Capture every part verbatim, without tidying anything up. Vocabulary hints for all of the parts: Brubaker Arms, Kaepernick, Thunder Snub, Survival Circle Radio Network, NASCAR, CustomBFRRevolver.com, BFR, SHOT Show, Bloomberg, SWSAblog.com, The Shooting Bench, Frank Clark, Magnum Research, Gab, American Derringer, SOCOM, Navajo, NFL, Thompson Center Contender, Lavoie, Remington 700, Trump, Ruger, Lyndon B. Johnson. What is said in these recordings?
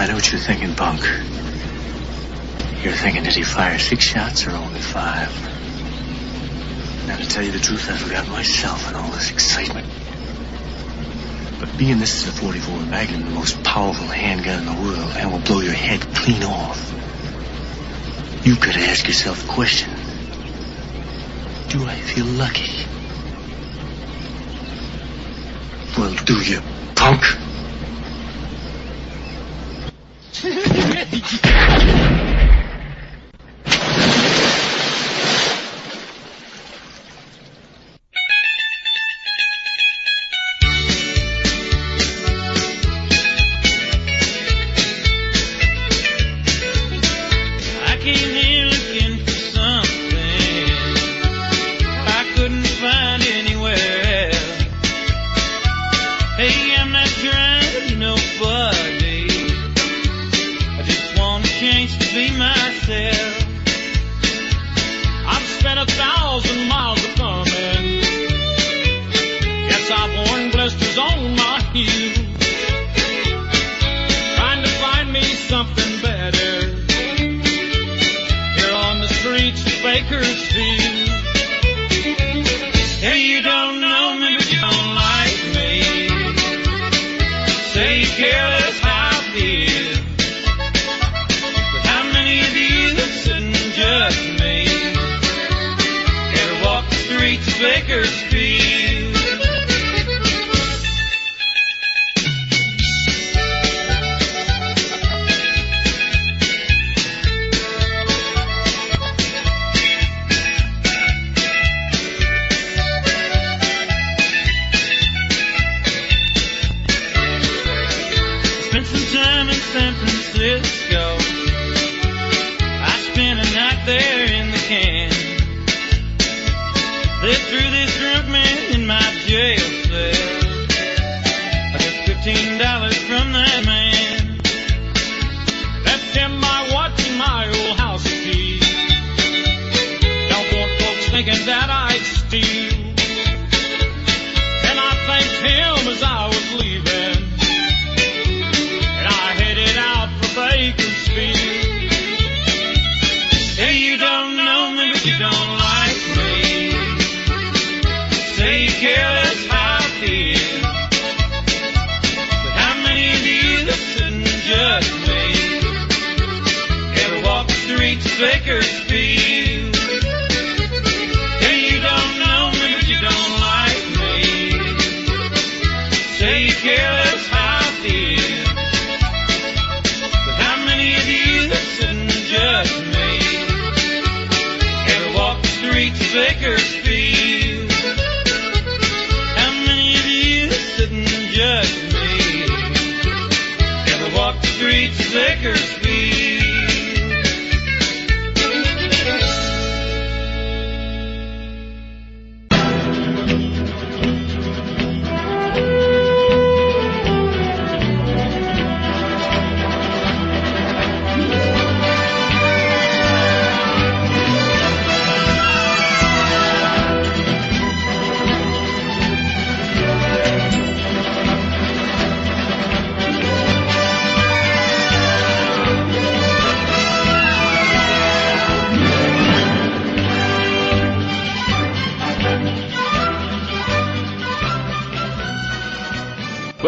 I know what you're thinking, Bunk. You're thinking, did he fire six shots or only five? Now, to tell you the truth, I forgot myself in all this excitement. But being this is a forty-four Magnum, the most powerful handgun in the world, and will blow your head clean off, you've got to ask yourself the question, do I feel lucky? Well, do you, punk?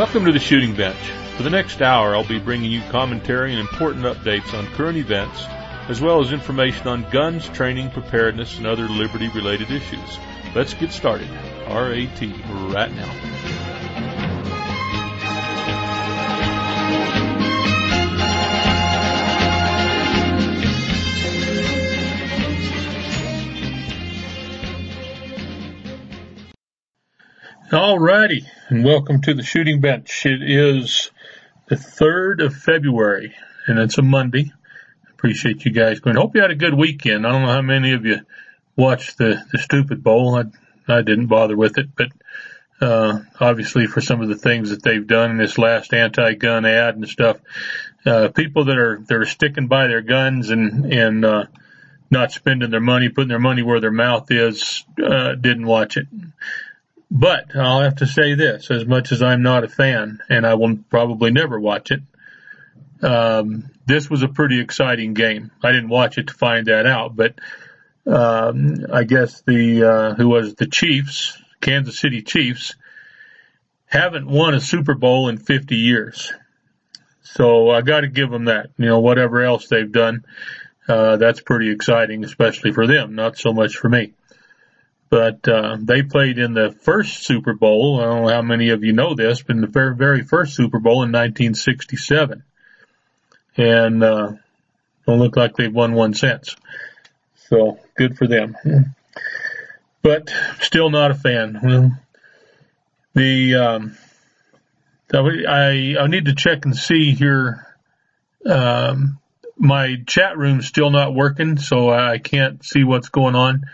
Welcome to the Shooting Bench. For the next hour, I'll be bringing you commentary and important updates on current events, as well as information on guns, training, preparedness, and other liberty-related issues. Let's get started. R A T right now. All righty, and welcome to the Shooting Bench. It is the third of February, and it's a Monday. Appreciate you guys going. Hope you had a good weekend. I don't know how many of you watched the, the stupid bowl. I, I didn't bother with it, but uh obviously for some of the things that they've done in this last anti-gun ad and stuff, uh people that are that are sticking by their guns and, and uh not spending their money, putting their money where their mouth is, uh didn't watch it. But I'll have to say this, as much as I'm not a fan, and I will probably never watch it, um, this was a pretty exciting game. I didn't watch it to find that out, but um, I guess the uh, who was the Chiefs, Kansas City Chiefs, haven't won a Super Bowl in fifty years. So I got to give them that. You know, whatever else they've done, uh, that's pretty exciting, especially for them, not so much for me. But uh, they played in the first Super Bowl. I don't know how many of you know this, but in the very, very first Super Bowl in nineteen sixty-seven. And uh don't look like they've won one since. So good for them. But still not a fan. Well, the um, I, I need to check and see here. Um, my chat room's still not working, so I can't see what's going on.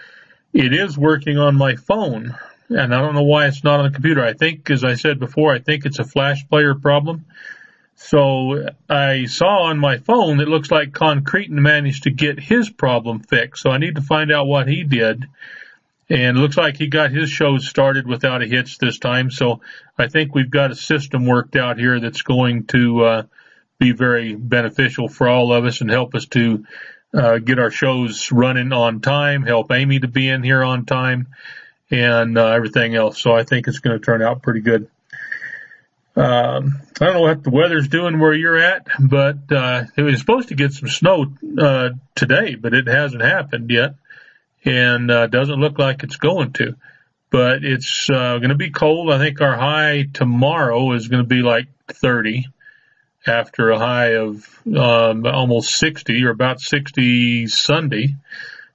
It is working on my phone, and I don't know why it's not on the computer. I think, as I said before, I think it's a flash player problem. So I saw on my phone, it looks like Concrete managed to get his problem fixed. So I need to find out what he did. And it looks like he got his shows started without a hitch this time. So I think we've got a system worked out here that's going to uh, be very beneficial for all of us and help us to Uh, get our shows running on time, help Amy to be in here on time, and uh, everything else. So I think it's going to turn out pretty good. Um, I don't know what the weather's doing where you're at, but uh, it was supposed to get some snow uh, today, but it hasn't happened yet, and uh, doesn't look like it's going to. But it's uh, going to be cold. I think our high tomorrow is going to be like thirty. After a high of um, almost sixty or about sixty Sunday.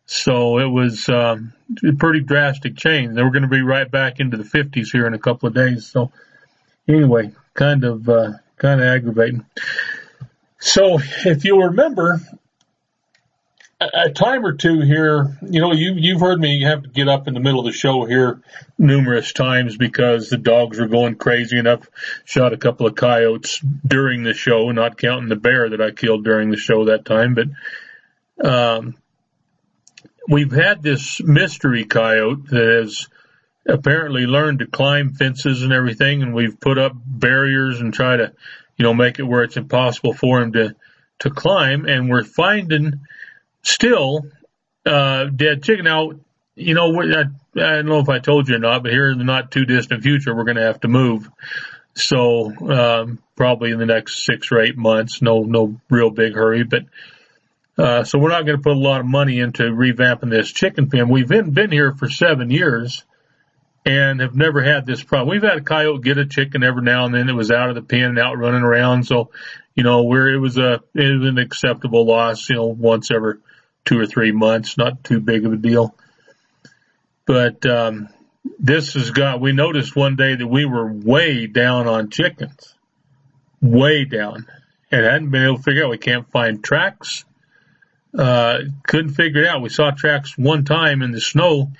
So it was um, a pretty drastic change. They were going to be right back into the fifties here in a couple of days. So anyway, kind of uh, kind of aggravating. So if you'll remember, a, a time or two here, you know, you, you've heard me you have to get up in the middle of the show here numerous times because the dogs were going crazy enough. Shot a couple of coyotes during the show, not counting the bear that I killed during the show that time. But um, we've had this mystery coyote that has apparently learned to climb fences and everything, and we've put up barriers and try to, you know, make it where it's impossible for him to, to climb. And we're finding still uh dead chicken. Now, you know, I, I don't know if I told you or not, but here in the not too distant future, we're going to have to move. So um probably in the next six or eight months, no no real big hurry. But uh so we're not going to put a lot of money into revamping this chicken pen. We've been, been here for seven years and have never had this problem. We've had a coyote get a chicken every now and then. It was out of the pen and out running around. So, you know, where it was a it was an acceptable loss, you know, once ever two or three months, not too big of a deal. But um this has got, we noticed one day that we were way down on chickens, way down, and hadn't been able to figure out. We can't find tracks. Uh couldn't figure it out. We saw tracks one time in the snow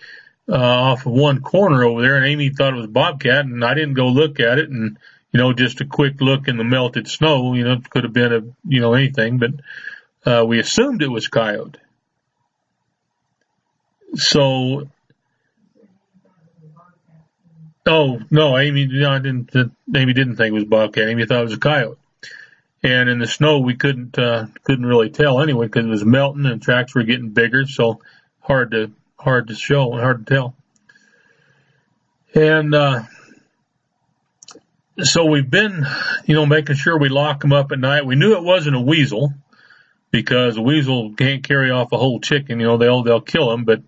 uh, off of one corner over there, and Amy thought it was bobcat, and I didn't go look at it, and, you know, just a quick look in the melted snow, you know, it could have been, a, you know, anything, but uh we assumed it was coyote. So, oh, no, Amy, no, I didn't, Amy didn't think it was bobcat. Amy thought it was a coyote. And in the snow, we couldn't, uh, couldn't really tell anyway because it was melting and tracks were getting bigger. So hard to, hard to show and hard to tell. And, uh, so we've been, you know, making sure we lock them up at night. We knew it wasn't a weasel because a weasel can't carry off a whole chicken. You know, they'll, they'll kill them, but,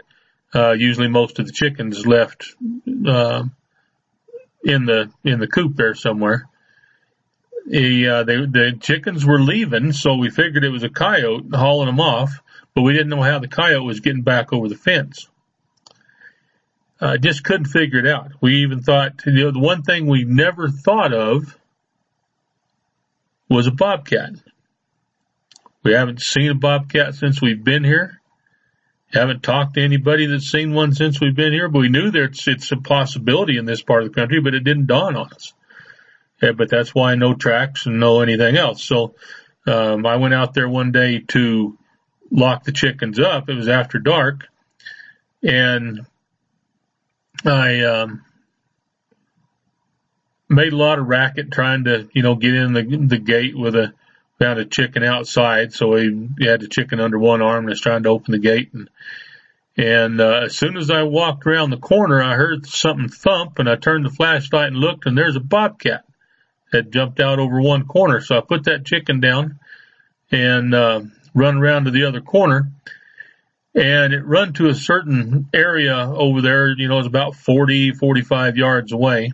uh, usually most of the chickens left, uh, in the, in the coop there somewhere. The, uh, they, the chickens were leaving, so we figured it was a coyote hauling them off, but we didn't know how the coyote was getting back over the fence. I uh, just couldn't figure it out. We even thought, you know, the one thing we never thought of was a bobcat. We haven't seen a bobcat since we've been here. Haven't talked to anybody that's seen one since we've been here, but we knew that it's, it's a possibility in this part of the country, but it didn't dawn on us. Yeah, but that's why no tracks and no anything else. So um, I went out there one day to lock the chickens up. It was after dark, and I um, made a lot of racket trying to, you know, get in the the gate with a found a chicken outside, so he, he had the chicken under one arm and was trying to open the gate. And, and uh, as soon as I walked around the corner, I heard something thump, and I turned the flashlight and looked, and there's a bobcat that jumped out over one corner. So I put that chicken down and uh, run around to the other corner. And it run to a certain area over there, you know, it's about forty, forty-five yards away.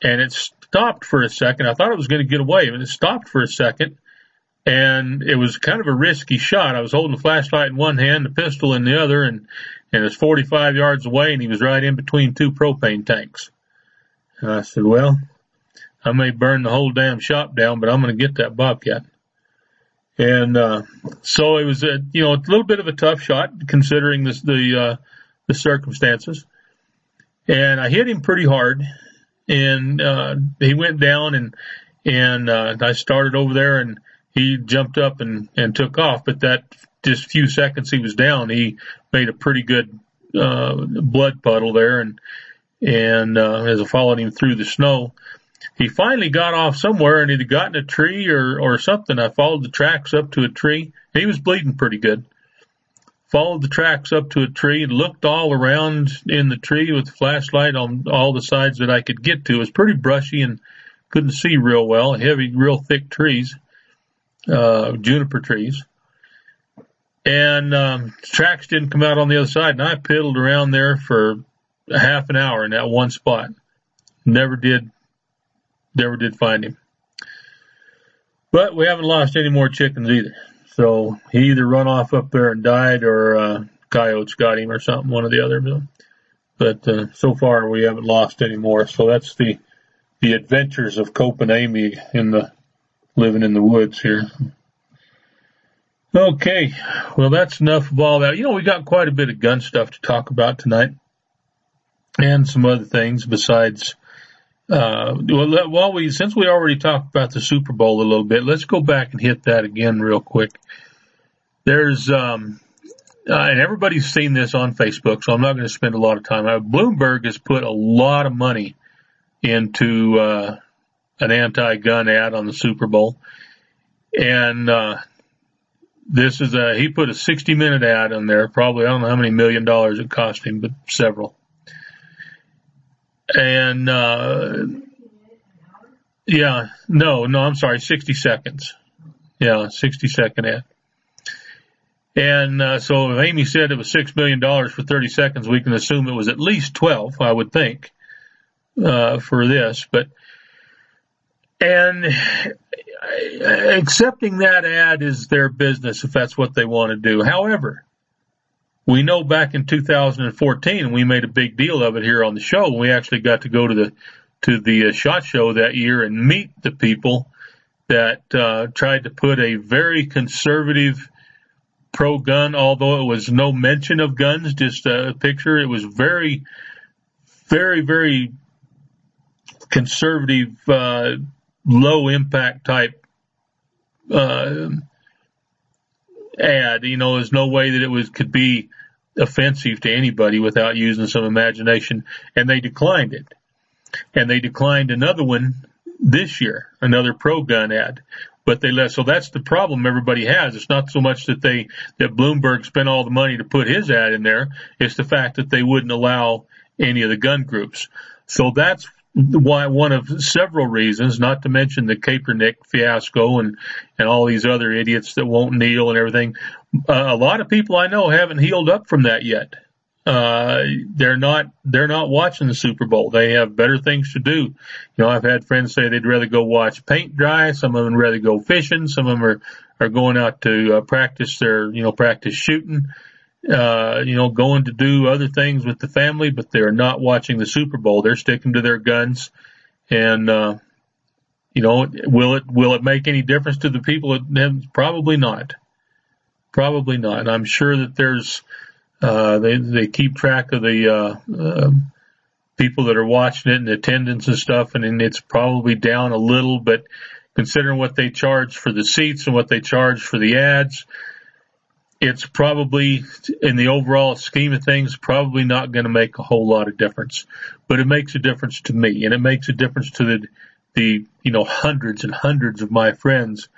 And it stopped for a second. I thought it was going to get away, but it stopped for a second. And it was kind of a risky shot. I was holding the flashlight in one hand, the pistol in the other, and, and it was forty-five yards away, and he was right in between two propane tanks. And I said, well, I may burn the whole damn shop down, but I'm going to get that bobcat. And, uh, so it was a, you know, a little bit of a tough shot considering this, the, uh, the circumstances. And I hit him pretty hard, and, uh, he went down, and, and, uh, I started over there, and he jumped up and, and took off. But that just few seconds he was down, he made a pretty good, uh, blood puddle there. And, and, uh, as I followed him through the snow, he finally got off somewhere, and he'd gotten a tree or, or something. I followed the tracks up to a tree. He was bleeding pretty good. Followed the tracks up to a tree, looked all around in the tree with the flashlight on all the sides that I could get to. It was pretty brushy and couldn't see real well, heavy, real thick trees, uh, juniper trees. And um, tracks didn't come out on the other side, and I piddled around there for a half an hour in that one spot. Never did. Never did find him. But we haven't lost any more chickens either. So he either run off up there and died, or uh, coyotes got him or something, one or the other. But uh, so far we haven't lost any more. So that's the the adventures of Cope and Amy in the living in the woods here. Okay. Well, that's enough of all that. You know, we got quite a bit of gun stuff to talk about tonight, and some other things besides. Uh, well, while we, since we already talked about the Super Bowl a little bit, let's go back and hit that again real quick. There's, um, uh, and everybody's seen this on Facebook, so I'm not going to spend a lot of time. Uh, Bloomberg has put a lot of money into, uh, an anti-gun ad on the Super Bowl. And, uh, this is a, he put a sixty minute ad on there. Probably, I don't know how many million dollars it cost him, but several. And, uh, yeah, no, no, I'm sorry, sixty seconds. Yeah, sixty second ad. And, uh, so if Amy said it was six million dollars for thirty seconds, we can assume it was at least twelve, I would think, uh, for this. But, and accepting that ad is their business if that's what they want to do. However, we know back in two thousand fourteen, we made a big deal of it here on the show. We actually got to go to the to the uh, SHOT Show that year and meet the people that uh tried to put a very conservative pro-gun, although it was no mention of guns, just a picture. It was very, very, very conservative, uh low-impact type uh ad. You know, there's no way that it was could be offensive to anybody without using some imagination, and they declined it. And they declined another one this year, another pro-gun ad. But they left. So that's the problem everybody has. It's not so much that they that Bloomberg spent all the money to put his ad in there. It's the fact that they wouldn't allow any of the gun groups. So that's why, one of several reasons, not to mention the Kaepernick fiasco and, and all these other idiots that won't kneel and everything. Uh, a lot of people I know haven't healed up from that yet. Uh, they're not, they're not watching the Super Bowl. They have better things to do. You know, I've had friends say they'd rather go watch paint dry. Some of them rather go fishing. Some of them are, are going out to uh, practice their, you know, practice shooting, uh, you know, going to do other things with the family, but they're not watching the Super Bowl. They're sticking to their guns. And, uh, you know, will it, will it make any difference to the people? Probably not. Probably not. And I'm sure that there's, uh, they, they keep track of the, uh, uh, people that are watching it and attendance and stuff. And, and it's probably down a little, but considering what they charge for the seats and what they charge for the ads, it's probably, in the overall scheme of things, probably not going to make a whole lot of difference. But it makes a difference to me, and it makes a difference to the the, you know, hundreds and hundreds of my friends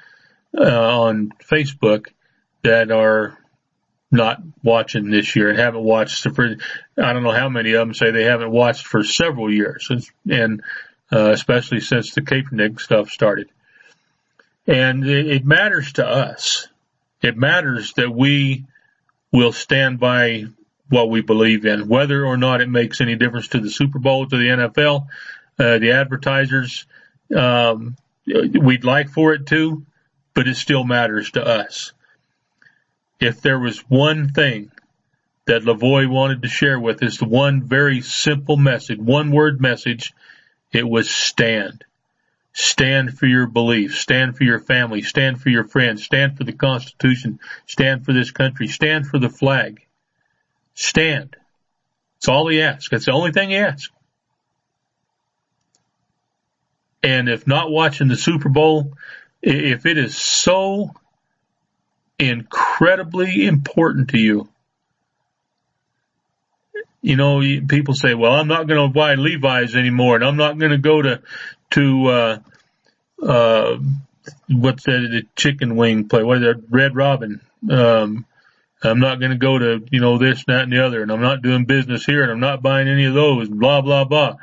uh, on Facebook that are not watching this year and haven't watched for, I don't know how many of them say they haven't watched for several years, since, and uh, especially since the Kaepernick stuff started. And it, it matters to us. It matters that we will stand by what we believe in, whether or not it makes any difference to the Super Bowl, to the N F L, uh, the advertisers. Um, we'd like for it to, but it still matters to us. If there was one thing that Lavoie wanted to share with us, the one very simple message, one word message, it was stand. Stand for your beliefs. Stand for your family. Stand for your friends. Stand for the Constitution. Stand for this country. Stand for the flag. Stand. That's all he asked. That's the only thing he asked. And if not watching the Super Bowl, if it is so incredibly important to you, you know, people say, well, I'm not going to buy Levi's anymore, and I'm not going to go to, to, uh, uh, what's that, the chicken wing play? What is that? Red Robin. Um, I'm not going to go to, you know, this, that, and the other, and I'm not doing business here, and I'm not buying any of those, blah, blah, blah.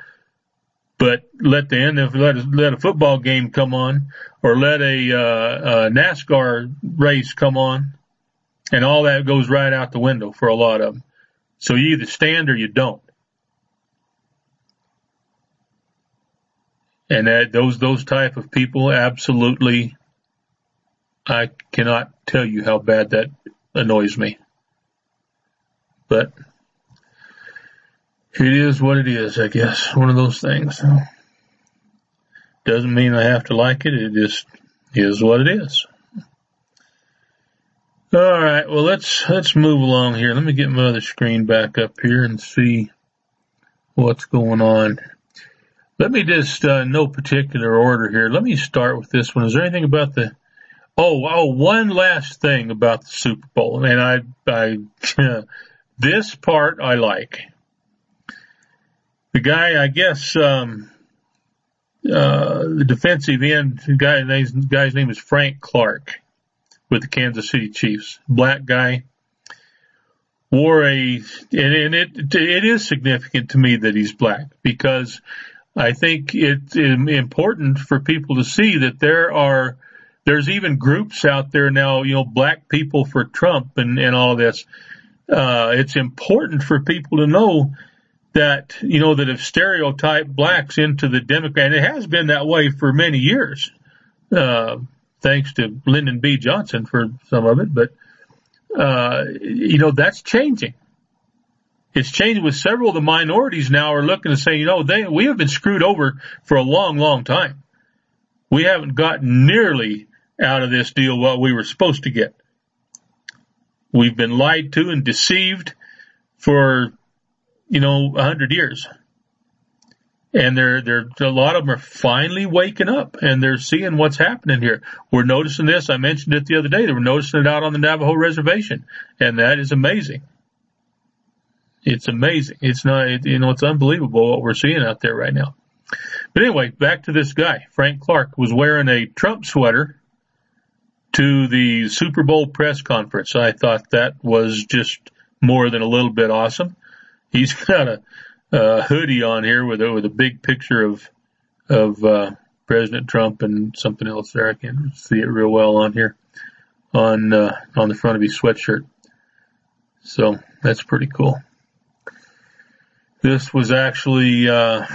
But let the end of, let a, let a football game come on, or let a, uh, a NASCAR race come on, and all that goes right out the window for a lot of them. So you either stand or you don't. And that, those, those type of people, absolutely, I cannot tell you how bad that annoys me. But it is what it is, I guess. One of those things. Doesn't mean I have to like it. It just is what it is. All right. Well, let's, let's move along here. Let me get my other screen back up here and see what's going on. Let me just, uh, no particular order here. Let me start with this one. Is there anything about the, Oh, oh, one last thing about the Super Bowl, and I, I, this part I like. The guy, I guess, um, uh, the defensive end guy, his guy's name is Frank Clark with the Kansas City Chiefs. Black guy, wore a, and, and it, it is significant to me that he's black, because I think it's important for people to see that there are, there's even groups out there now, you know, Black People for Trump and, and all this. Uh, it's important for people to know that, you know, that have stereotyped blacks into the Democrat, and it has been that way for many years, uh, thanks to Lyndon B. Johnson for some of it. But, uh, you know, that's changing. It's changing with several of the minorities now are looking to say, you know, they, we have been screwed over for a long, long time. We haven't gotten nearly out of this deal what we were supposed to get. We've been lied to and deceived for, you know, a hundred years. And they're, they're, a lot of them are finally waking up, and they're seeing what's happening here. We're noticing this. I mentioned it the other day. They were noticing it out on the Navajo reservation. And that is amazing. It's amazing. It's not, it, you know, it's unbelievable what we're seeing out there right now. But anyway, back to this guy. Frank Clark was wearing a Trump sweater to the Super Bowl press conference. I thought that was just more than a little bit awesome. He's got a, a hoodie on here with a, with a big picture of of uh, President Trump and something else there. I can't see it real well on here on uh, on the front of his sweatshirt. So that's pretty cool. This was actually. Uh,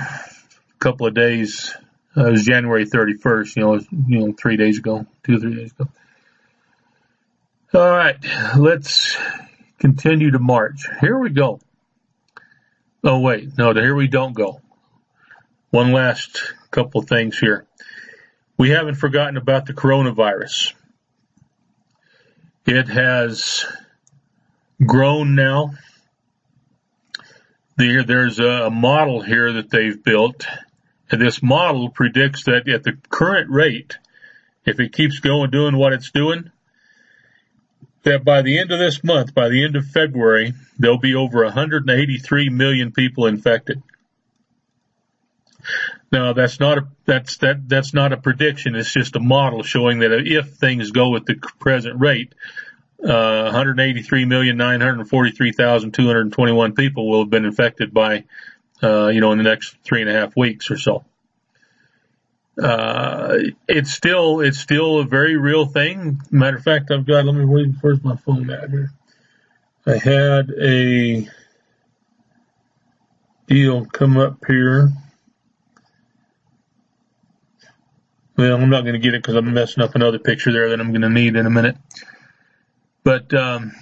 couple of days, uh, it was January thirty-first, you know, you know, three days ago, two or three days ago. All right, let's continue to march. Here we go. Oh, wait, no, here we don't go. One last couple of things here. We haven't forgotten about the coronavirus. It has grown now. There, there's a model here that they've built. And this model predicts that at the current rate, if it keeps going doing what it's doing, that by the end of this month, by the end of February, there'll be over one hundred eighty-three million people infected. Now, that's not a, that's, that, that's not a prediction. It's just a model showing that if things go at the present rate, uh, one hundred eighty-three million, nine hundred forty-three thousand, two hundred twenty-one people will have been infected by, uh, you know, in the next three and a half weeks or so. Uh, it's still, it's still a very real thing. Matter of fact, I've got, let me read, where's my phone at here? I had a deal come up here. Well, I'm not going to get it because I'm messing up another picture there that I'm going to need in a minute. But um,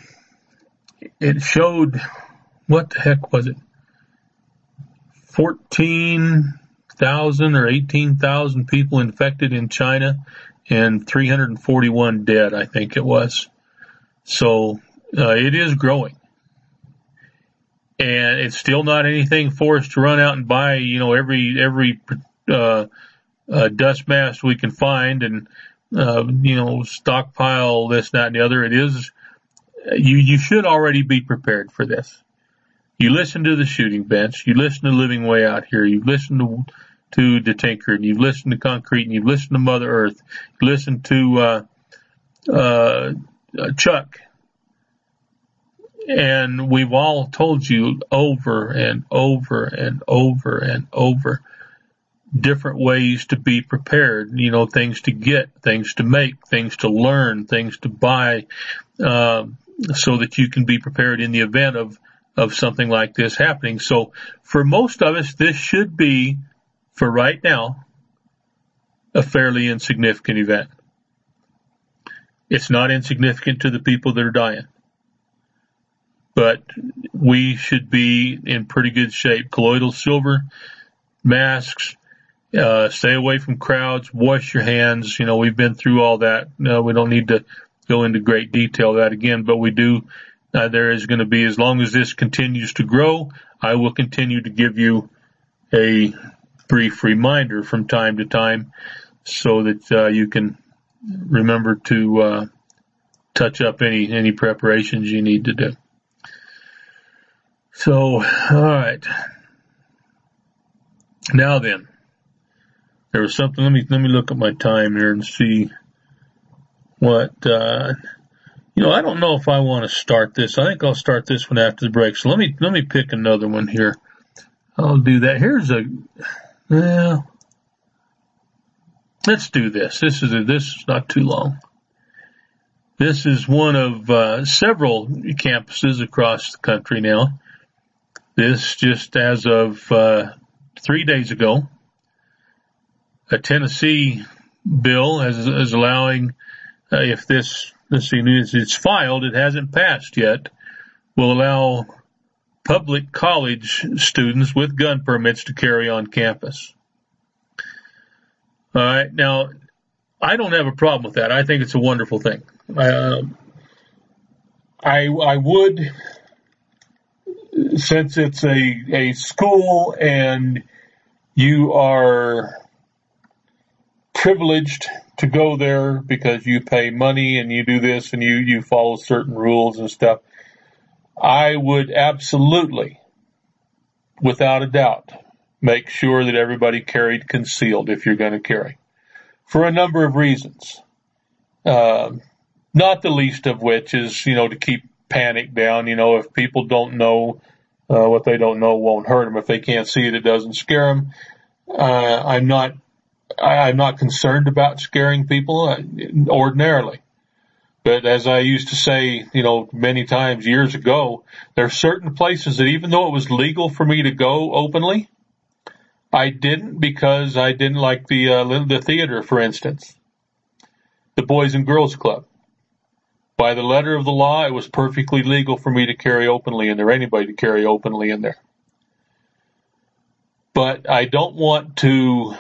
it showed, what the heck was it? fourteen thousand or eighteen thousand people infected in China and three hundred forty-one dead, I think it was. So uh, it is growing. And it's still not anything for us to run out and buy, you know, every, every, uh, Uh, dust masks we can find and, uh, you know, stockpile this, that, and the other. It is, you, you should already be prepared for this. You listen to the shooting bench. You listen to Living Way Out Here. You've listened to, to the Tinker, and you've listened to Concrete, and you've listened to Mother Earth. You listen to, uh, uh, Chuck. And we've all told you over and over and over and over different ways to be prepared, you know, things to get, things to make, things to learn, things to buy, uh, so that you can be prepared in the event of, of something like this happening. So for most of us, this should be, for right now, a fairly insignificant event. It's not insignificant to the people that are dying. But we should be in pretty good shape. Colloidal silver, masks, Uh, stay away from crowds, wash your hands. You know, we've been through all that. No, we don't need to go into great detail of that again, but we do. Uh, there is going to be, as long as this continues to grow, I will continue to give you a brief reminder from time to time so that, uh, you can remember to, uh, touch up any, any preparations you need to do. So, all right. Now then. There was something, let me, let me look at my time here and see what, uh, you know, I don't know if I want to start this. I think I'll start this one after the break. So let me, let me pick another one here. I'll do that. Here's a, well, let's do this. This is a, this is not too long. This is one of, uh, several campuses across the country now. This just as of, uh, three days ago. A Tennessee bill is, is allowing, uh, if this, let's see, it's filed, it hasn't passed yet, will allow public college students with gun permits to carry on campus. All right. Now, I don't have a problem with that. I think it's a wonderful thing. Uh, I, I would, since it's a, a school and you are privileged to go there because you pay money and you do this and you, you follow certain rules and stuff, I would absolutely, without a doubt, make sure that everybody carried concealed if you're going to carry, for a number of reasons. Um, not the least of which is, you know, to keep panic down. You know, if people don't know, uh, what they don't know won't hurt them. If they can't see it, it doesn't scare them. Uh, I'm not I'm not concerned about scaring people ordinarily. But as I used to say, you know, many times years ago, there are certain places that even though it was legal for me to go openly, I didn't because I didn't like the, uh, the theater, for instance, the Boys and Girls Club. By the letter of the law, it was perfectly legal for me to carry openly in there, anybody to carry openly in there. But I don't want to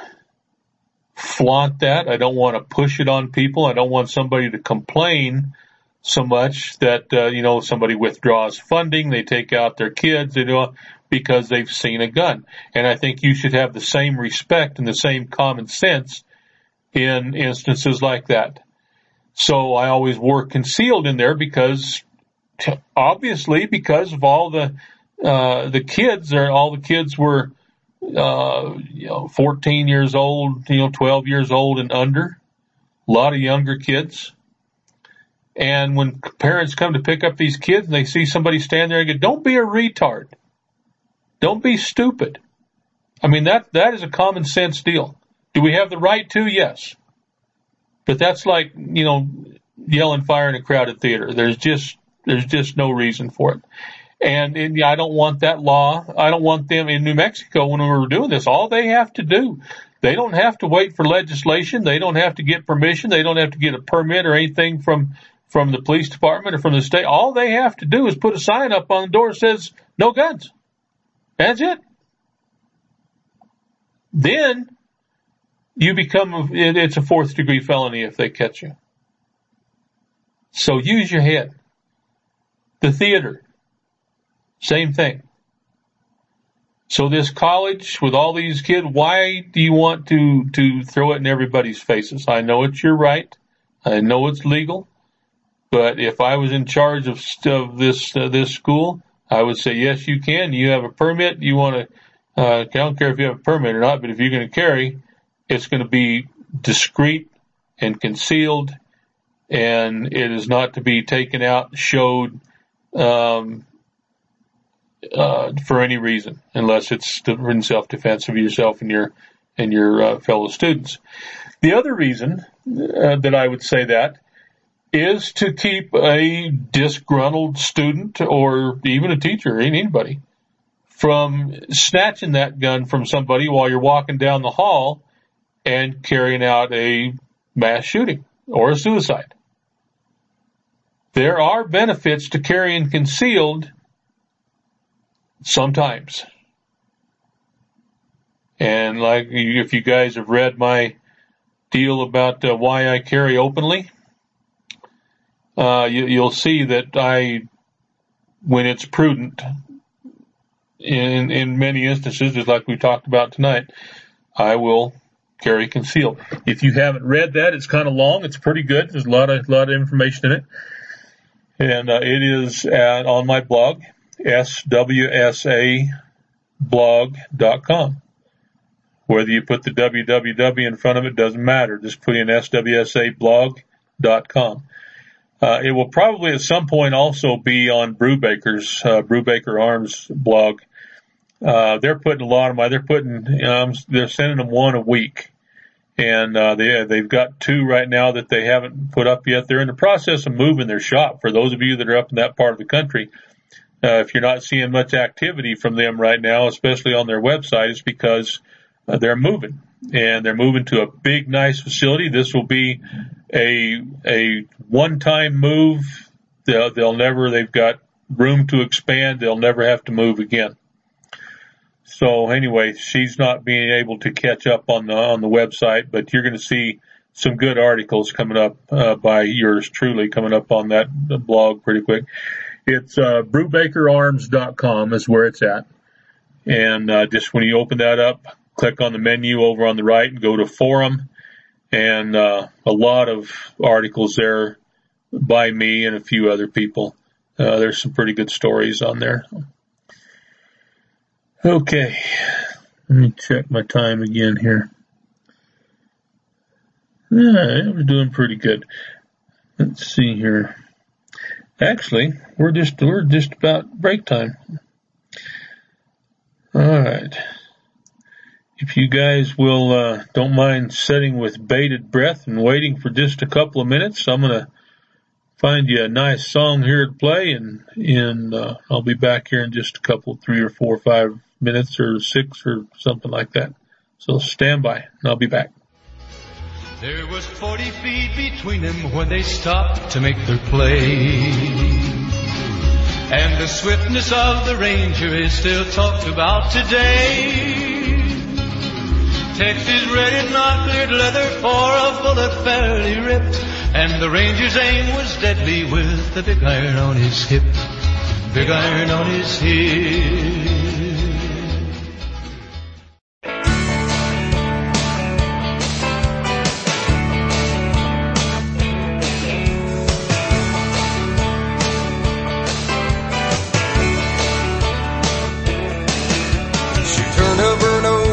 flaunt that. I don't want to push it on people. I don't want somebody to complain so much that, uh, you know, somebody withdraws funding, they take out their kids, you know, because they've seen a gun. And I think you should have the same respect and the same common sense in instances like that. So I always wore concealed in there because, obviously, because of all the, uh, the kids, or all the kids were uh, you know, fourteen years old, you know, twelve years old and under, a lot of younger kids. And when parents come to pick up these kids and they see somebody stand there and go, don't be a retard. Don't be stupid. I mean, that, that is a common sense deal. Do we have the right to? Yes. But that's like, you know, yelling fire in a crowded theater. There's just, there's just no reason for it. And, and I don't want that law. I don't want them in New Mexico when we were doing this. All they have to do, they don't have to wait for legislation. They don't have to get permission. They don't have to get a permit or anything from, from the police department or from the state. All they have to do is put a sign up on the door that says no guns. That's it. Then you become, it's a fourth degree felony if they catch you. So use your head. The theater, same thing. So this college with all these kids, why do you want to, to throw it in everybody's faces? I know it's your right. I know it's legal. But if I was in charge of, of this uh, this school, I would say, yes, you can. You have a permit. You want to, uh, I don't care if you have a permit or not, but if you're going to carry, it's going to be discreet and concealed, and it is not to be taken out, showed, um, uh, for any reason, unless it's in self-defense of yourself and your, and your uh, fellow students. The other reason uh, that I would say that is to keep a disgruntled student or even a teacher, anybody, from snatching that gun from somebody while you're walking down the hall and carrying out a mass shooting or a suicide. There are benefits to carrying concealed sometimes. And like if you guys have read my deal about uh, why I carry openly, Uh, you, you'll see that I, when it's prudent, in, in many instances, just like we talked about tonight, I will carry concealed. If you haven't read that, it's kind of long. It's pretty good. There's a lot of, lot of information in it. And, uh, it is at, on my blog, S W S A blog dot com. Whether you put the W W W in front of it doesn't matter. Just put in S W S A blog dot com. Uh, it will probably at some point also be on Brubaker's, uh, Brubaker Arms blog. Uh, they're putting a lot of my, they're putting, um, they're sending them one a week. And, uh, they, they've got two right now that they haven't put up yet. They're in the process of moving their shop. For those of you that are up in that part of the country, uh, if you're not seeing much activity from them right now, especially on their website, it's because uh, they're moving. And they're moving to a big, nice facility. This will be a a one-time move. They'll, they'll never, they've got room to expand. They'll never have to move again. So anyway, she's not being able to catch up on the on the website, but you're going to see some good articles coming up uh, by yours truly coming up on that blog pretty quick. It's uh, Brubaker Arms dot com is where it's at. And uh, just when you open that up, click on the menu over on the right and go to forum, and uh, a lot of articles there by me and a few other people. Uh, there's some pretty good stories on there. Okay, let me check my time again here. Yeah, we're doing pretty good. Let's see here. Actually, we're just we're just about break time. All right. If you guys will, uh, don't mind sitting with bated breath and waiting for just a couple of minutes, I'm going to find you a nice song here to play, and, and, uh, I'll be back here in just a couple, three or four or five minutes or six or something like that. So stand by and I'll be back. There was forty feet between them when they stopped to make their play. And the swiftness of the Ranger is still talked about today. Texas red and not cleared leather for a bullet fairly ripped. And the Ranger's aim was deadly with the big iron on his hip. Big iron on his hip. She turned over and over.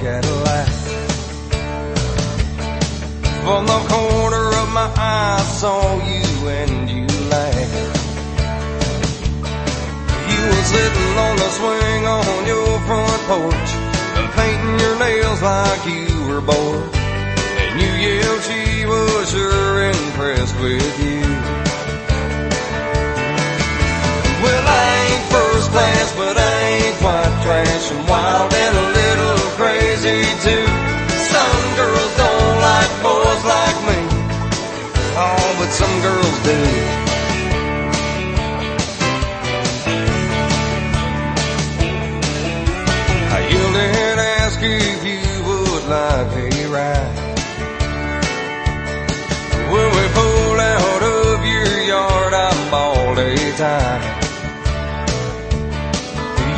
Cadillac. From the corner of my eye, I saw you and you laughed. You were sitting on the swing on your front porch and painting your nails like you were bored. And you yelled she was sure impressed with you. Well, I ain't first class, but I ain't white trash. I'm wild and a little crazy too. Some girls don't like boys like me. Oh, but some girls do. I yelled and asked if you would like a ride. When we pulled out of your yard, I'm all day tired.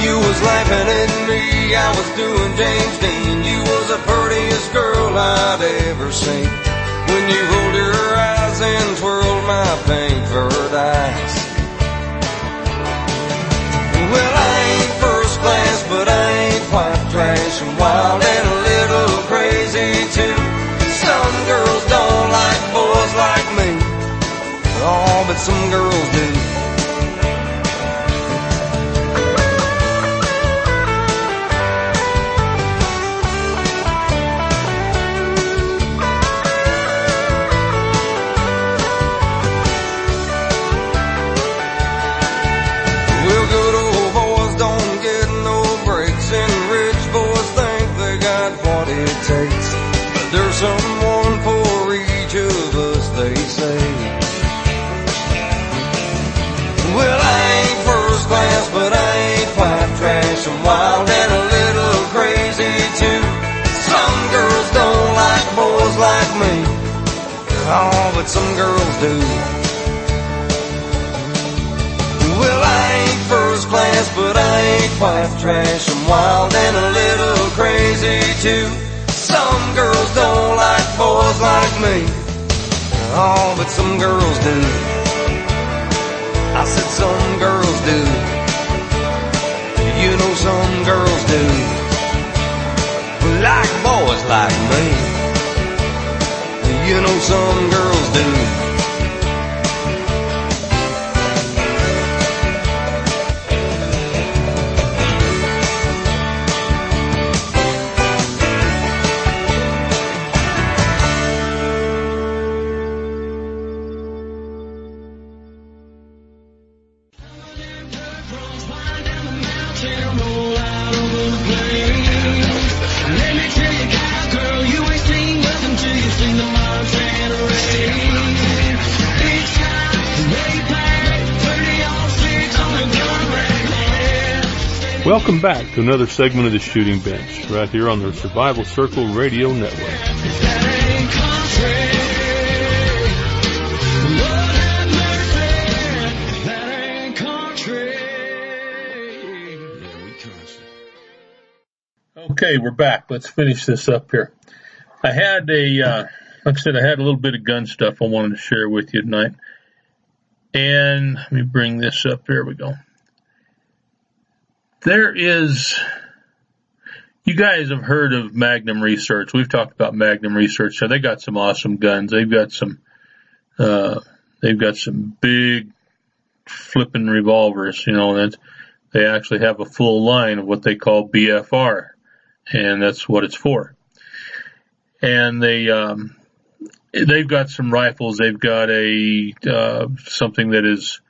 You was laughing at me, I was doing James Dean. You was the prettiest girl I'd ever seen. When you rolled your eyes and twirled my pink furred eyes. Well, I ain't first class, but I ain't white trash. I'm wild and a little crazy too. Some girls don't like boys like me. Oh, but some girls do. There's someone for each of us, they say. Well, I ain't first class, but I ain't white trash. I'm wild and a little crazy too. Some girls don't like boys like me. Oh, but some girls do. Well, I ain't first class, but I ain't white trash. I'm wild and a little crazy too. Some girls don't like boys like me. Oh, but some girls do. I said some girls do. You know some girls do. Like boys like me. You know some girls do. Welcome back to another segment of the Shooting Bench, right here on the Survival Circle Radio Network. Okay, we're back. Let's finish this up here. I had a, uh, like I said, I had a little bit of gun stuff I wanted to share with you tonight. And let me bring this up. Here we go. There is, you guys have heard of Magnum Research. We've talked about Magnum Research. So they got some awesome guns. They've got some, uh, they've got some big flipping revolvers, you know, and they actually have a full line of what they call B F R, and that's what it's for. And they, um, they've got some rifles. They've got a, uh, something that is,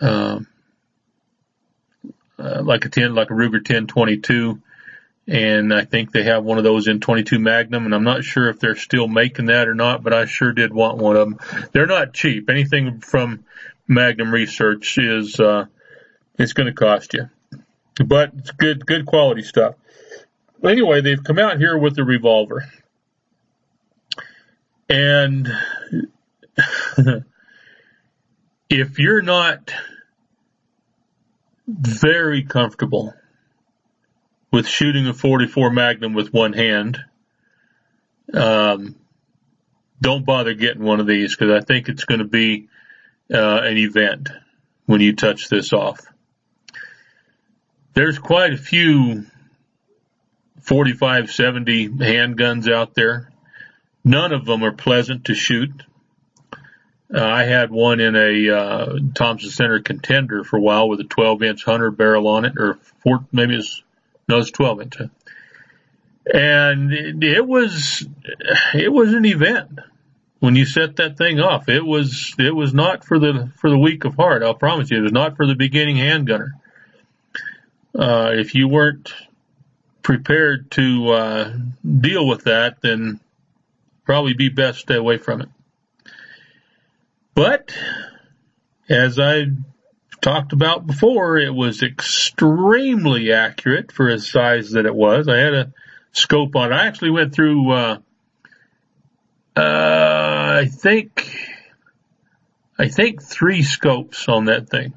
um, Uh, like a ten, like a Ruger ten twenty-two, and I think they have one of those in twenty-two Magnum, and I'm not sure if they're still making that or not, but I sure did want one of them. They're not cheap. Anything from Magnum Research is, uh, it's going to cost you, but it's good, good quality stuff. Anyway, they've come out here with the revolver, and if you're not very comfortable with shooting a forty-four Magnum with one hand, um, don't bother getting one of these, because I think it's going to be uh, an event when you touch this off. There's quite a few forty-five seventy handguns out there. None of them are pleasant to shoot. Uh, I had one in a uh, Thompson Center Contender for a while with a twelve inch hunter barrel on it, or four, maybe it's no, it's twelve inch, and it, it was it was an event when you set that thing off. It was it was not for the for the weak of heart. I'll promise you, it was not for the beginning handgunner. Uh, if you weren't prepared to uh, deal with that, then probably be best stay away from it. But as I talked about before, it was extremely accurate for the size that it was. I had a scope on it. I actually went through, uh, uh, I think, I think three scopes on that thing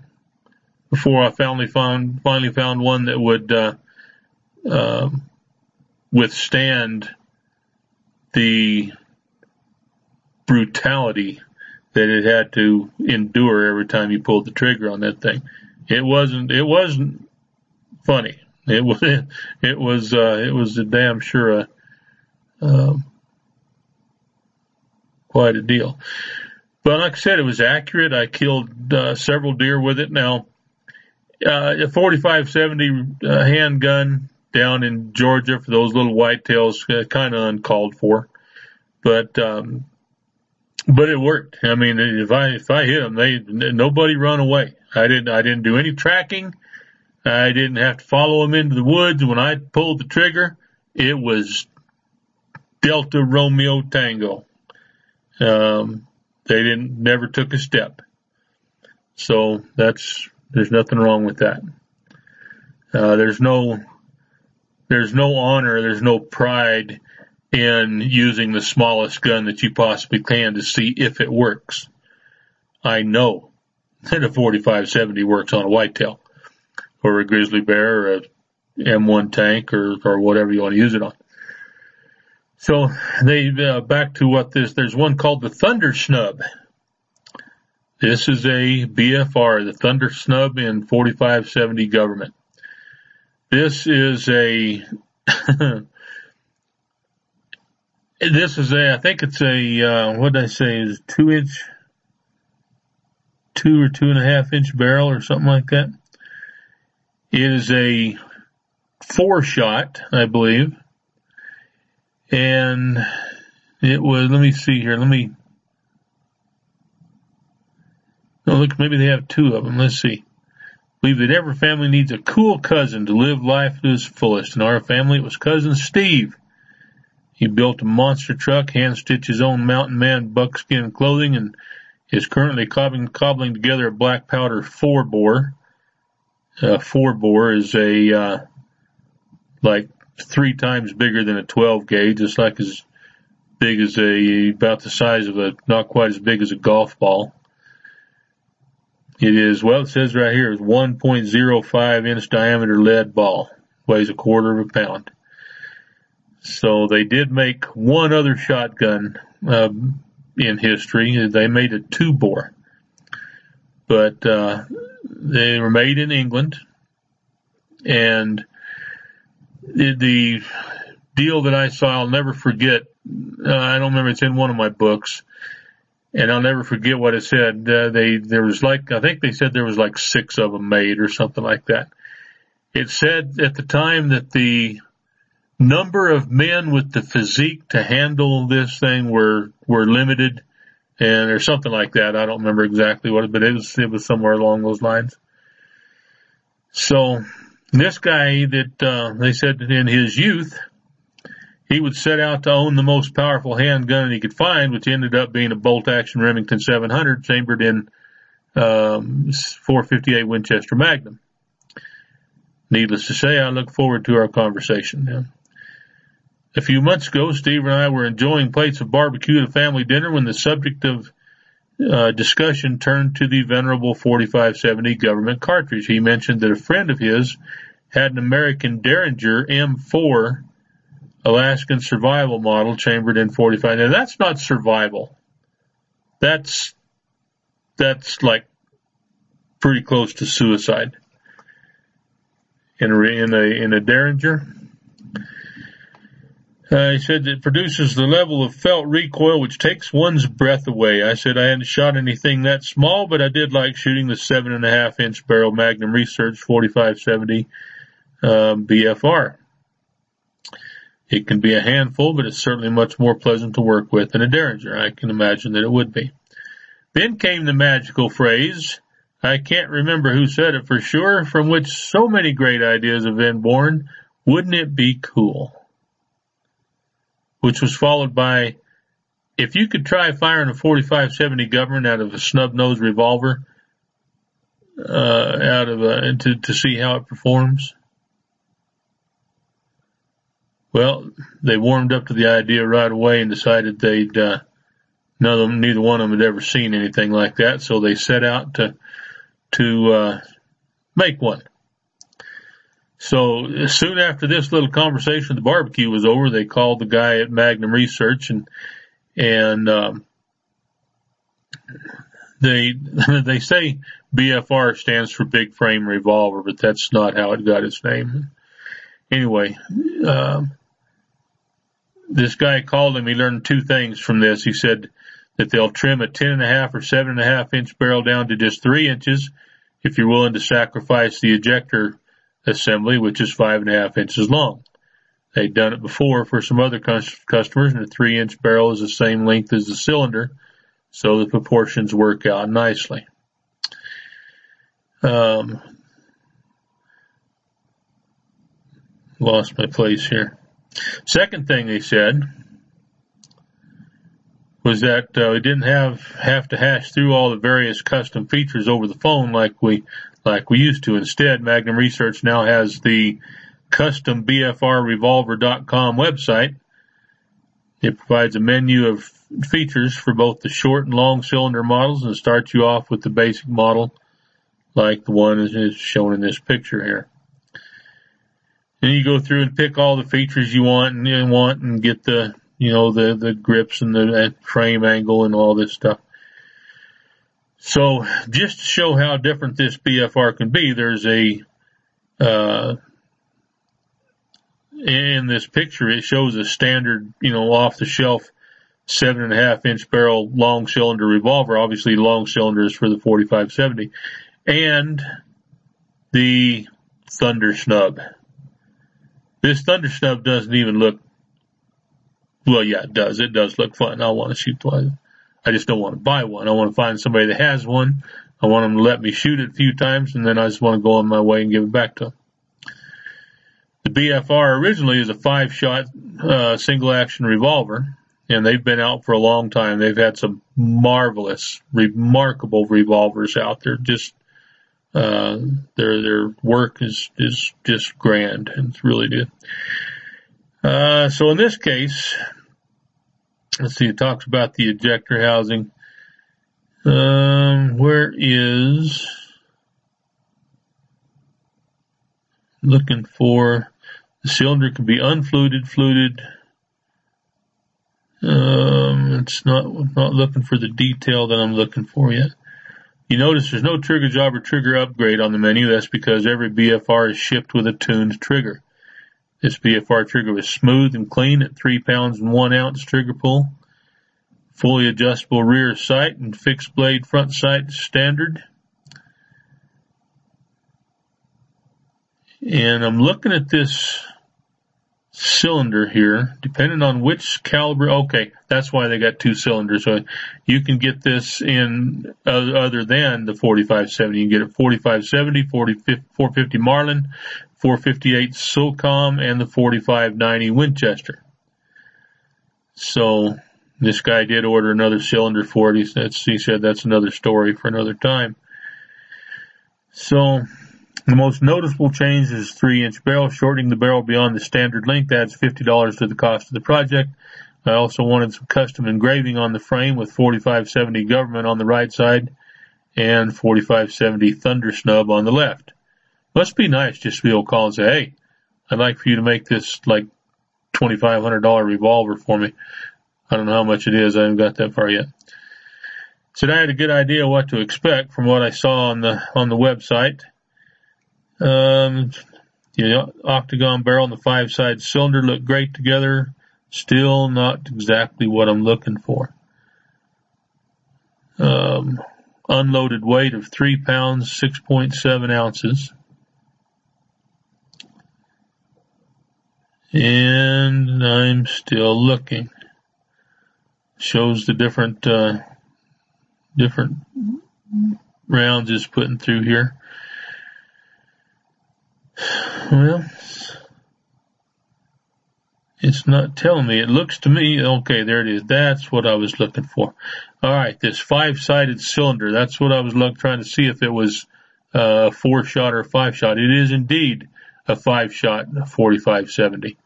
before I finally found, finally found one that would, uh, um, withstand the brutality that it had to endure every time you pulled the trigger on that thing. It wasn't, it wasn't funny. It was, it was, uh, it was a damn sure, a, um, quite a deal. But like I said, it was accurate. I killed, uh, several deer with it. Now, uh, a forty-five seventy uh, handgun down in Georgia for those little whitetails, uh, kind of uncalled for. But, um, But it worked. I mean, if I, if I hit them, they, nobody run away. I didn't, I didn't do any tracking. I didn't have to follow them into the woods. When I pulled the trigger, it was Delta Romeo Tango. Um, they didn't, never took a step. So that's, there's nothing wrong with that. Uh, there's no, there's no honor. There's no pride in using the smallest gun that you possibly can to see if it works. I know that a forty-five seventy works on a whitetail or a grizzly bear or a M one tank or, or whatever you want to use it on. So they, uh, back to what this, there's one called the Thunder Snub. This is a B F R, the Thunder Snub in forty-five seventy government. This is a, This is a, I think it's a, uh, what did I say, is two inch, two or two and a half inch barrel or something like that. It is a four shot, I believe. And it was, let me see here, let me, oh look, maybe they have two of them, let's see. I believe that every family needs a cool cousin to live life to its fullest. In our family, it was Cousin Steve. He built a monster truck, hand-stitched his own mountain man buckskin clothing, and is currently cobbling, cobbling together a black powder four-bore. Uh, four-bore is a, uh, like three times bigger than a twelve gauge. It's like as big as a, about the size of a, not quite as big as a golf ball. It is, well, it says right here, it's one point oh five inch diameter lead ball. Weighs a quarter of a pound. So they did make one other shotgun uh, in history. They made a two-bore, but uh, they were made in England. And the, the deal that I saw, I'll never forget. Uh, I don't remember. It's in one of my books, and I'll never forget what it said. Uh, they there was like I think they said there was like six of them made or something like that. It said at the time that the number of men with the physique to handle this thing were were limited, and or something like that. I don't remember exactly what, but it was it was somewhere along those lines. So this guy that uh, they said that in his youth he would set out to own the most powerful handgun he could find, which ended up being a bolt-action Remington seven hundred chambered in um, four fifty-eight Winchester Magnum. Needless to say, I look forward to our conversation now. A few months ago, Steve and I were enjoying plates of barbecue at a family dinner when the subject of uh, discussion turned to the venerable forty-five seventy government cartridge. He mentioned that a friend of his had an American Derringer M four Alaskan survival model chambered in forty-five. Now, that's not survival. That's, that's like pretty close to suicide in a, in a, in a Derringer. Uh, he said that produces the level of felt recoil which takes one's breath away. I said I hadn't shot anything that small, but I did like shooting the seven and a half inch barrel Magnum Research forty-five seventy um, B F R. It can be a handful, but it's certainly much more pleasant to work with than a Derringer. I can imagine that it would be. Then came the magical phrase, I can't remember who said it for sure, from which so many great ideas have been born, wouldn't it be cool? Which was followed by, if you could try firing a forty-five seventy government out of a snub-nosed revolver, uh, out of a, to, to see how it performs. Well, they warmed up to the idea right away and decided they'd, uh, none of them, neither one of them had ever seen anything like that, so they set out to, to, uh, make one. So soon after this little conversation, the barbecue was over. They called the guy at Magnum Research and, and, um, they, they say B F R stands for Big Frame Revolver, but that's not how it got its name. Anyway, um, this guy called him. He learned two things from this. He said that they'll trim a ten and a half or seven and a half inch barrel down to just three inches if you're willing to sacrifice the ejector assembly, which is five and a half inches long. They'd done it before for some other customers, and a three-inch barrel is the same length as the cylinder, so the proportions work out nicely. Um, lost my place here. Second thing they said was that uh, we didn't have have to hash through all the various custom features over the phone like we like we used to. Instead, Magnum Research now has the Custom B F R Revolver dot com website. It provides a menu of features for both the short and long cylinder models and starts you off with the basic model like the one is shown in this picture here. And you go through and pick all the features you want and you want and get the, you know, the, the grips and the frame angle and all this stuff. So just to show how different this B F R can be, there's a, uh, in this picture, it shows a standard, you know, off the shelf seven and a half inch barrel long cylinder revolver. Obviously long cylinders for the forty-five seventy and the Thunder Snub. This Thunder Snub doesn't even look, well, yeah, it does. It does look fun. I want to shoot one. I just don't want to buy one. I want to find somebody that has one. I want them to let me shoot it a few times, and then I just want to go on my way and give it back to them. The B F R originally is a five-shot uh, single-action revolver, and they've been out for a long time. They've had some marvelous, remarkable revolvers out there. Just uh their their work is is just grand, and it's really good. Uh so in this case, let's see, it talks about the ejector housing. Um where is looking for the cylinder can be unfluted, fluted. Um it's not not looking for the detail that I'm looking for yet. You notice there's no trigger job or trigger upgrade on the menu. That's because every B F R is shipped with a tuned trigger. This B F R trigger was smooth and clean at three pounds and one ounce trigger pull, fully adjustable rear sight and fixed blade front sight standard. And I'm looking at this cylinder here, depending on which caliber. Okay, that's why they got two cylinders. So you can get this in uh, other than the forty-five seventy. You can get it forty-five seventy, forty, four fifty Marlin, four fifty-eight SOCOM, and the forty-five ninety Winchester. So this guy did order another cylinder for it. He said, he said that's another story for another time. So the most noticeable change is three-inch barrel. Shortening the barrel beyond the standard length adds fifty dollars to the cost of the project. I also wanted some custom engraving on the frame with forty-five seventy government on the right side and forty-five seventy Thunder Snub on the left. Must be nice just to be able to call and say, hey, I'd like for you to make this like twenty-five hundred dollars revolver for me. I don't know how much it is. I haven't got that far yet. Said I had a good idea what to expect from what I saw on the on the website. Um, the octagon barrel and the five-side cylinder look great together. Still not exactly what I'm looking for. Um, unloaded weight of three pounds, six point seven ounces. And I'm still looking. Shows the different, uh, different rounds it's putting through here. Well, it's not telling me. It looks to me, okay, there it is. That's what I was looking for. All right, this five-sided cylinder, that's what I was look, trying to see if it was uh, a four-shot or a five-shot. It is indeed a five-shot, forty-five seventy.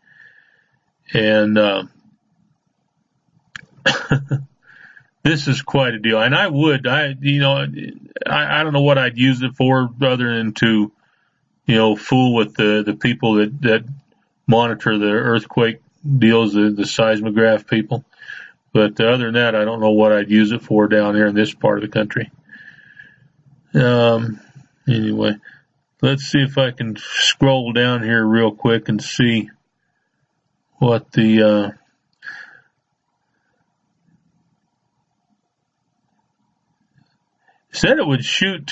And uh, this is quite a deal. And I would, I you know, I, I don't know what I'd use it for other than to, you know, fool with the, the people that, that monitor the earthquake deals, the, the seismograph people. But other than that, I don't know what I'd use it for down here in this part of the country. Um, anyway, let's see if I can scroll down here real quick and see what the, uh, said it would shoot.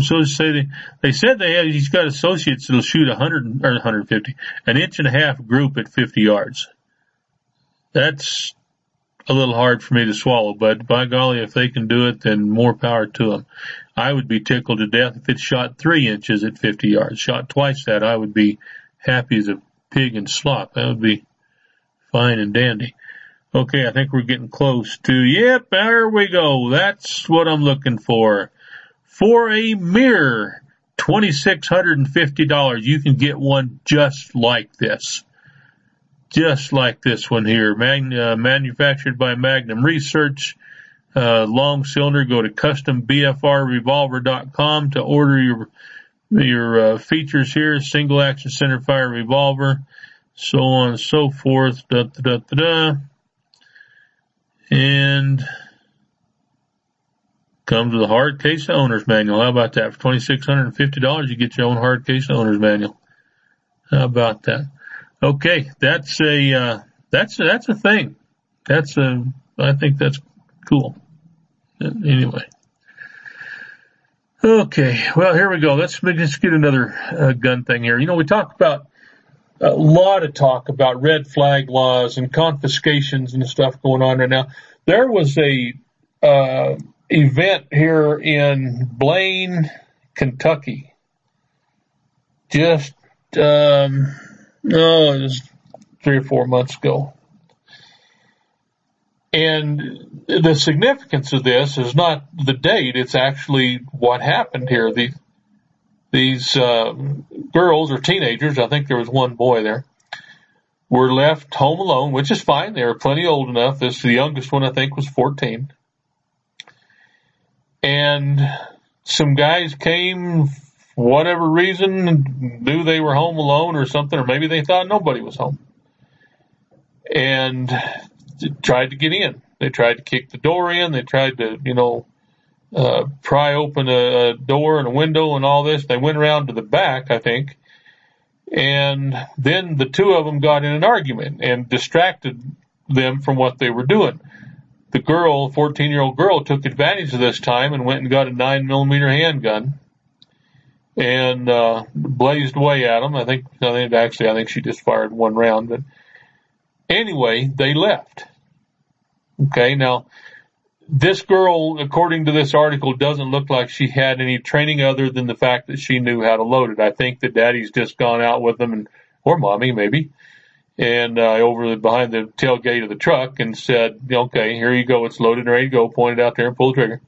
So say they, they said they had, he's got associates that'll shoot one hundred or one fifty, an inch and a half group at fifty yards. That's a little hard for me to swallow, but by golly, if they can do it, then more power to them. I would be tickled to death if it shot three inches at fifty yards. Shot twice that, I would be happy as a pig in slop. That would be fine and dandy. Okay, I think we're getting close to, yep, there we go. That's what I'm looking for. For a mere two thousand six hundred fifty dollars, you can get one just like this. Just like this one here. Mag- uh, manufactured by Magnum Research. Uh, long cylinder. Go to Custom B F R Revolver dot com to order your, your, uh, features here. Single action center fire revolver. So on and so forth. Da, da, da, da, da. And comes with a hard case owner's manual. How about that? For two thousand six hundred fifty dollars, you get your own hard case owner's manual. How about that? Okay. That's a, uh, that's, a, that's a thing. That's a, I think that's cool. Anyway. Okay. Well, here we go. Let's, let's get another uh, gun thing here. You know, we talked about a lot of talk about red flag laws and confiscations and stuff going on right now. There was a, uh, event here in Blaine, Kentucky. Just, um, oh, it was three or four months ago. And the significance of this is not the date, it's actually what happened here. These, these, uh, girls or teenagers, I think there was one boy there, were left home alone, which is fine. They were plenty old enough. This, the youngest one, I think, was fourteen. And some guys came, for whatever reason, knew they were home alone or something, or maybe they thought nobody was home, and tried to get in. They tried to kick the door in. They tried to, you know, uh, pry open a, a door and a window and all this. They went around to the back, I think, and then the two of them got in an argument and distracted them from what they were doing. The girl, fourteen-year-old girl, took advantage of this time and went and got a nine millimeter handgun and uh, blazed away at them. I think, I think, actually, I think she just fired one round. But anyway, they left. Okay, now, this girl, according to this article, doesn't look like she had any training other than the fact that she knew how to load it. I think that daddy's just gone out with them, and, or mommy, maybe. And uh, over the, behind the tailgate of the truck and said, okay, here you go. It's loaded and ready to go. Point it out there and pull the trigger.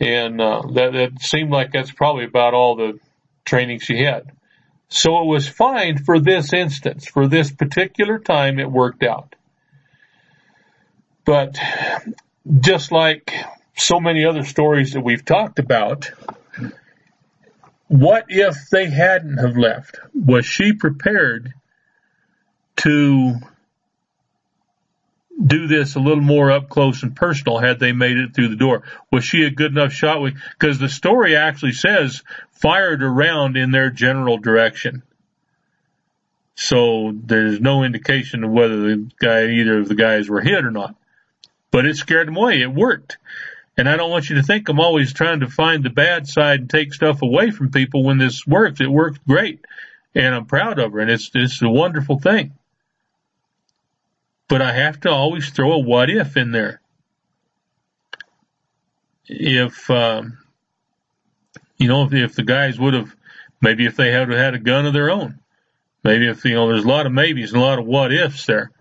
And uh, that, that seemed like that's probably about all the training she had. So it was fine for this instance. For this particular time, it worked out. But just like so many other stories that we've talked about, what if they hadn't have left? Was she prepared to do this a little more up close and personal had they made it through the door? Was she a good enough shot? Because the story actually says fired around in their general direction. So there's no indication of whether the guy, either of the guys were hit or not. But it scared them away. It worked. And I don't want you to think I'm always trying to find the bad side and take stuff away from people when this works. It worked great. And I'm proud of her. And it's, it's a wonderful thing. But I have to always throw a what if in there. If, um, you know, if, if the guys would have, maybe if they had had a gun of their own. Maybe if, you know, there's a lot of maybes and a lot of what ifs there.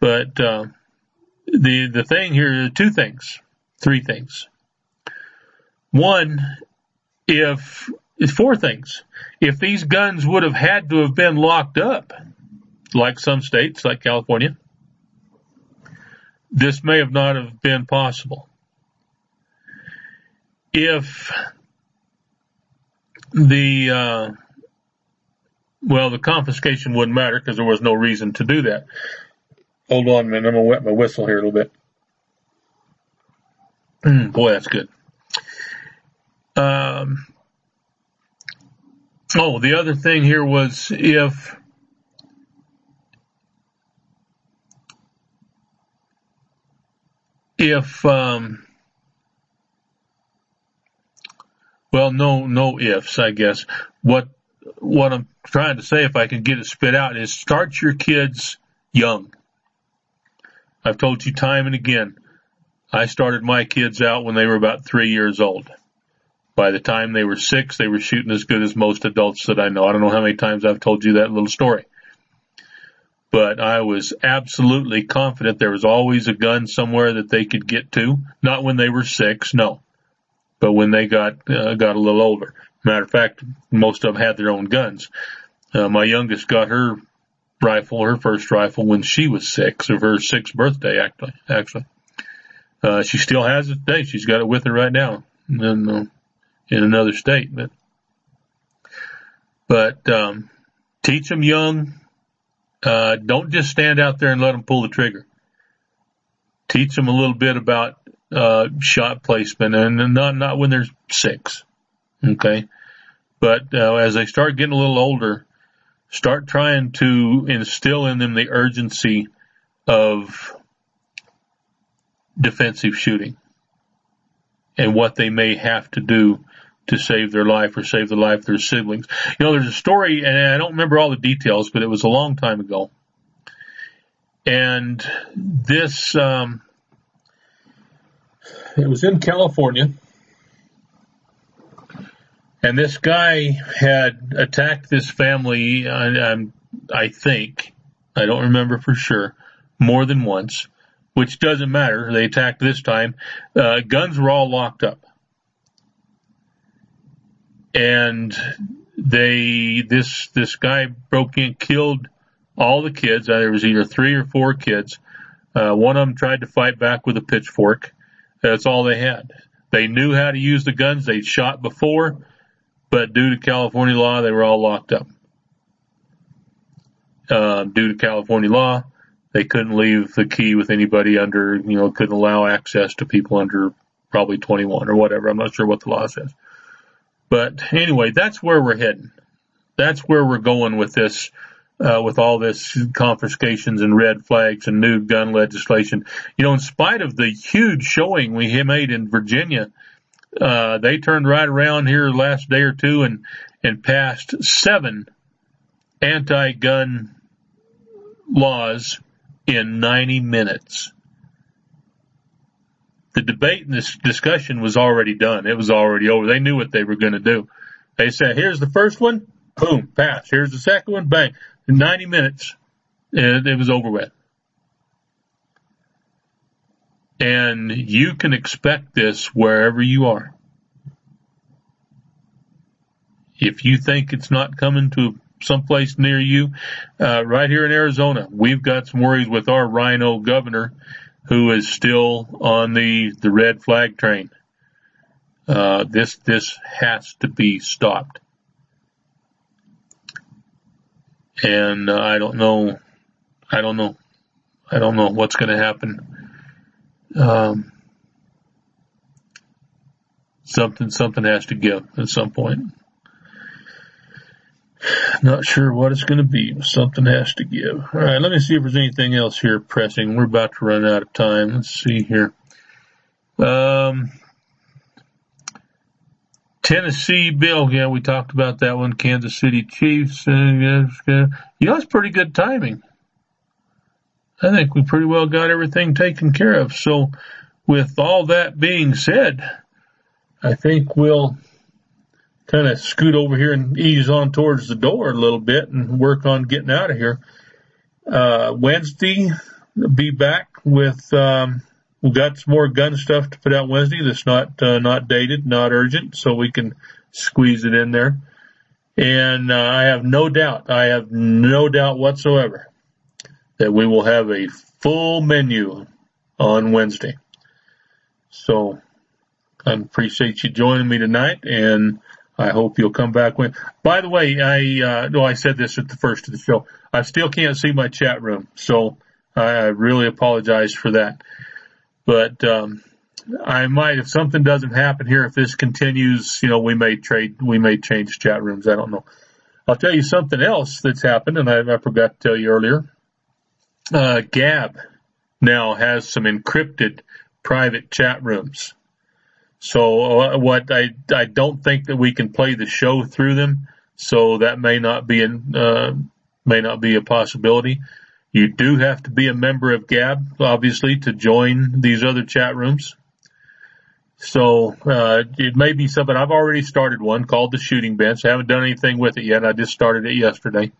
But uh, the the thing here are two things, three things. One, if, four things. If these guns would have had to have been locked up, like some states, like California, this may have not have been possible. If the... Uh, Well, the confiscation wouldn't matter because there was no reason to do that. Hold on a minute. I'm going to wet my whistle here a little bit. Mm, boy, that's good. Um, oh, the other thing here was if if um, well, no, no ifs, I guess. What What I'm trying to say, if I can get it spit out, is start your kids young. I've told you time and again, I started my kids out when they were about three years old. By the time they were six, they were shooting as good as most adults that I know. I don't know how many times I've told you that little story. But I was absolutely confident there was always a gun somewhere that they could get to. Not when they were six, no. But when they got uh, got a little older. Matter of fact, most of them had their own guns. Uh, my youngest got her rifle, her first rifle, when she was six, of her sixth birthday, actually. Actually, uh, she still has it today. She's got it with her right now in, uh, in another state. But, but um, teach them young. Uh, don't just stand out there and let them pull the trigger. Teach them a little bit about uh, shot placement, and not not when they're six. Okay, but uh, as they start getting a little older, start trying to instill in them the urgency of defensive shooting and what they may have to do to save their life or save the life of their siblings. You know, there's a story, and I don't remember all the details, but it was a long time ago. And this, um, it was in California. And this guy had attacked this family, I, I, I think, I don't remember for sure, more than once, which doesn't matter. They attacked this time. Uh, guns were all locked up. And they, this, this guy broke in, killed all the kids. There was either three or four kids. Uh, one of them tried to fight back with a pitchfork. That's all they had. They knew how to use the guns. They'd shot before. But due to California law, they were all locked up. Uh, due to California law, they couldn't leave the key with anybody under, you know, couldn't allow access to people under probably twenty-one or whatever. I'm not sure what the law says. But anyway, that's where we're heading. That's where we're going with this, uh, with all this confiscations and red flags and new gun legislation. You know, in spite of the huge showing we made in Virginia, Uh, they turned right around here last day or two and, and passed seven anti-gun laws in ninety minutes. The debate and this discussion was already done. It was already over. They knew what they were going to do. They said, here's the first one, boom, pass. Here's the second one, bang. In ninety minutes, it, it was over with. And you can expect this wherever you are. If you think it's not coming to someplace near you, uh, right here in Arizona, we've got some worries with our rhino governor who is still on the, the red flag train. Uh, this, this has to be stopped. And uh, I don't know, I don't know, I don't know what's going to happen. Um, something, something has to give at some point. Not sure what it's going to be, but something has to give. All right, let me see if there's anything else here pressing. We're about to run out of time. Let's see here. Um, Tennessee Bill, yeah, we talked about that one. Kansas City Chiefs. Uh, yeah, you know, it's pretty good timing. I think we pretty well got everything taken care of. So with all that being said, I think we'll kind of scoot over here and ease on towards the door a little bit and work on getting out of here. Uh, Wednesday, we'll be back with, um, we've got some more gun stuff to put out Wednesday that's not, uh, not dated, not urgent, so we can squeeze it in there. And uh, I have no doubt, I have no doubt whatsoever that we will have a full menu on Wednesday. So I appreciate you joining me tonight, and I hope you'll come back. When, by the way, I uh, no, I said this at the first of the show. I still can't see my chat room, so I really apologize for that. But um, I might, if something doesn't happen here, if this continues, you know, we may trade, we may change chat rooms. I don't know. I'll tell you something else that's happened, and I, I forgot to tell you earlier. Uh, Gab now has some encrypted private chat rooms. So uh, what I, I don't think that we can play the show through them. So that may not be an, uh, may not be a possibility. You do have to be a member of Gab, obviously, to join these other chat rooms. So, uh, it may be something. I've already started one called the Shooting Bench. I haven't done anything with it yet. I just started it yesterday.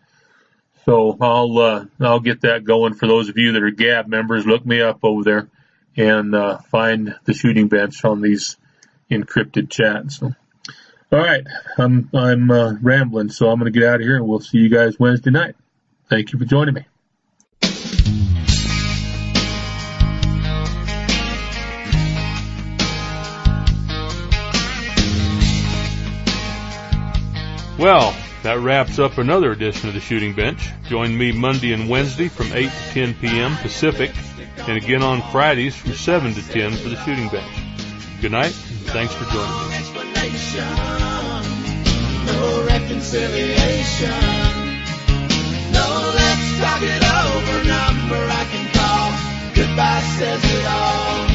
So I'll, uh, I'll get that going for those of you that are Gab members. Look me up over there and, uh, find the Shooting Bench on these encrypted chats. So, all right. I'm, I'm, uh, rambling. So I'm going to get out of here and we'll see you guys Wednesday night. Thank you for joining me. Well, that wraps up another edition of The Shooting Bench. Join me Monday and Wednesday from eight to ten p.m. Pacific, and again on Fridays from seven to ten for The Shooting Bench. Good night, and thanks for joining me. No explanation, no reconciliation, no let's talk it over number I can call. Goodbye says it all.